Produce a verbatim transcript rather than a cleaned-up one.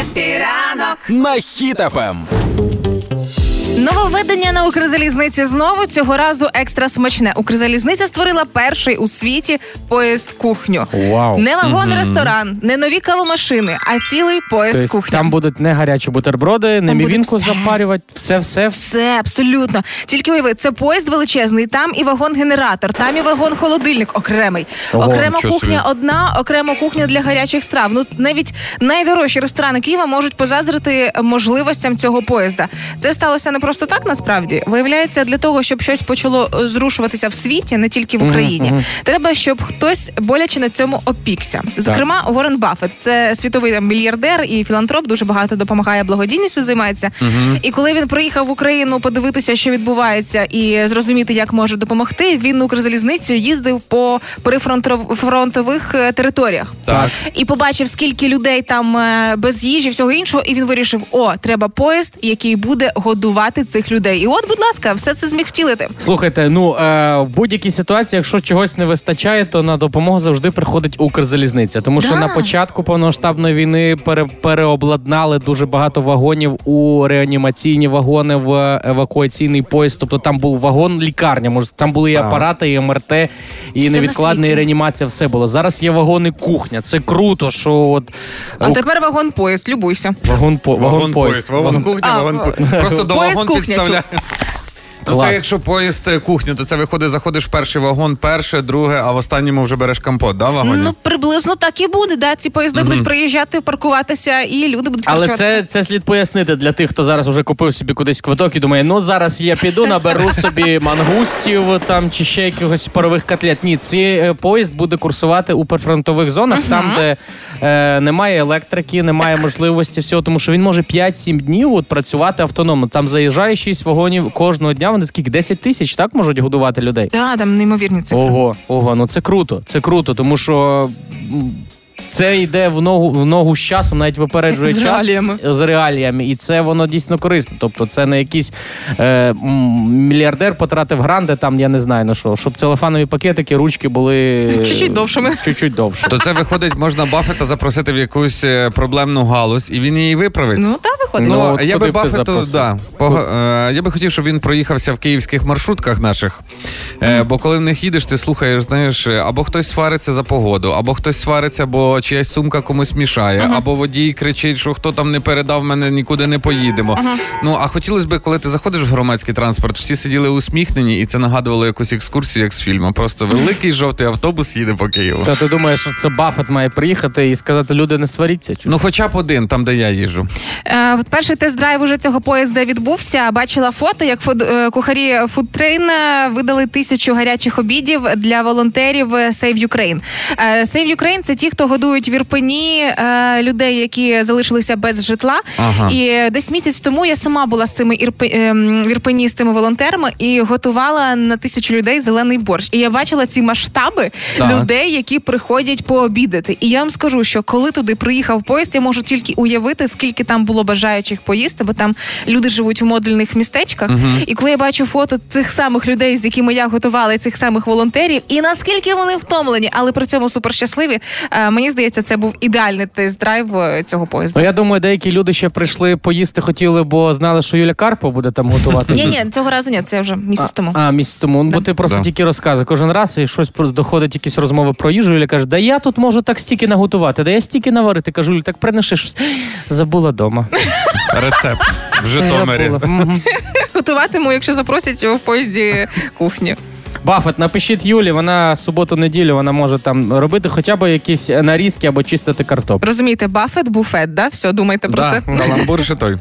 Епіранок на Хіт ФМ. Нововведення на Укрзалізниці знову, цього разу екстра смачне. Укрзалізниця створила перший у світі поїзд-кухню. Wow. Не вагон-ресторан, mm-hmm. не нові кавомашини, а цілий поїзд-кухня. Там будуть не гарячі бутерброди, не мівінку запарювати, все-все. Все, абсолютно. Тільки уяви, це поїзд величезний, там і вагон-генератор, там і вагон-холодильник окремий. Ого, окрема кухня собі. Одна, окрема кухня для гарячих страв. Ну, навіть найдорожчі ресторани Києва можуть позаздрити можливостям цього поїзда. Це сталося не просто так, насправді. Виявляється, для того, щоб щось почало зрушуватися в світі, не тільки в Україні, mm-hmm. треба, щоб хтось боляче на цьому опікся. Зокрема, Воррен Баффетт. Це світовий там, мільярдер і філантроп, дуже багато допомагає, благодійністю займається. Mm-hmm. І коли він приїхав в Україну подивитися, що відбувається, і зрозуміти, як може допомогти, він на Укрзалізницю їздив по прифронтових територіях. Так. І побачив, скільки людей там без їжі, всього іншого, і він вирішив, о, треба поїзд, який буде годувати цих людей. І от, будь ласка, все це зміг втілити. Слухайте, ну, е, в будь-якій ситуації, якщо чогось не вистачає, то на допомогу завжди приходить Укрзалізниця. Тому да. що на початку повномасштабної війни пере, переобладнали дуже багато вагонів у реанімаційні вагони, в евакуаційний поїзд. Тобто там був вагон-лікарня. Може, там були і апарати, і ем ер те, і все невідкладна, і реанімація, все було. Зараз є вагони-кухня. Це круто, що от... А у... тепер вагон-поїзд, любуйся. Вагон-поїзд. Вагон-кухня, вагон-поїзд. Просто до вагон підставляє. Ну, це якщо поїзд кухня, то це виходить, заходиш в перший вагон, перше, друге, а в останньому вже береш компот, да, в вагоні? Ну, приблизно так і буде, да, ці поїзди mm-hmm. будуть приїжджати, паркуватися, і люди будуть харчуватися. Але це, це слід пояснити для тих, хто зараз уже купив собі кудись квиток і думає, ну, зараз я піду, наберу собі мангустів там, чи ще якихось парових котлет. Ні, цей поїзд буде курсувати у прифронтових зонах, mm-hmm. там, де е, немає електрики, немає так. можливості всього, тому що він може п'ять-сім днів от, працювати автономно. Там заїжджає шість вагонів кожного дня. Вони скільки, десять тисяч, так, можуть годувати людей? Так, да, там неймовірні цифри. Ого, ого, ну це круто, це круто, тому що це йде в ногу, в ногу з часом, навіть випереджує з час. Реаліями. З реаліями. І це воно дійсно корисно. Тобто це не якийсь е, мільярдер потратив гранди, там, я не знаю на що, щоб целофанові пакетики, ручки були... Чуть-чуть довшими. Чуть-чуть довше. То це, виходить, можна Баффета запросити в якусь проблемну галузь, і він її виправить. Ну, так. Ну, ну я би Баффету, да, по, е, я би хотів, щоб він проїхався в київських маршрутках наших, е, бо коли в них їдеш, ти слухаєш, знаєш, або хтось свариться за погоду, або хтось свариться, бо чиясь сумка комусь мішає, ага. або водій кричить, що хто там не передав мене, нікуди не поїдемо. Ага. Ну, а хотілося б, коли ти заходиш в громадський транспорт, всі сиділи усміхнені, і це нагадувало якусь екскурсію, як з фільму. Просто великий жовтий автобус їде по Києву. Та ти думаєш, що це Баффет має приїхати і сказати, люди, не сваріться? Чу? Ну, хоча б один, там, де я їжджу. Перший тест-драйв уже цього поїзда відбувся. Бачила фото, як кухарі фудтрейна видали тисячу гарячих обідів для волонтерів Save Ukraine. Save Ukraine – це ті, хто годують в Ірпені людей, які залишилися без житла. Ага. І десь місяць тому я сама була з цими Ірпе... в Ірпені з цими волонтерами і готувала на тисячу людей зелений борщ. І я бачила ці масштаби так. людей, які приходять пообідати. І я вам скажу, що коли туди приїхав поїзд, я можу тільки уявити, скільки там було бажання бажаючих поїсти, бо там люди живуть в модульних містечках. Uh-huh. І коли я бачу фото цих самих людей, з якими я готувала, цих самих волонтерів, і наскільки вони втомлені, але при цьому суперщасливі, мені здається, це був ідеальний тест-драйв цього поїзда. Ну, я думаю, деякі люди ще прийшли поїсти, хотіли, бо знали, що Юля Карпа буде там готувати. Ні-ні, цього разу ні, це вже місяць тому. А, місяць тому. Бо ти просто тільки розкази. Кожен раз, і щось доходить, якісь розмови про їжу, Юля каже, да я тут можу так стільки наготувати, да я стільки наварити. Кажу, Юля, так принеси щось. Забула дома. Рецепт в Житомирі. Готуватиму, якщо запросять в поїзді кухню. Баффет, напишіть Юлі, вона суботу-неділю, вона може там робити хоча б якісь нарізки або чистити картоплю. Розумієте, Баффет, буфет, да? Все, думайте про да, це. Да, ламбур ще той.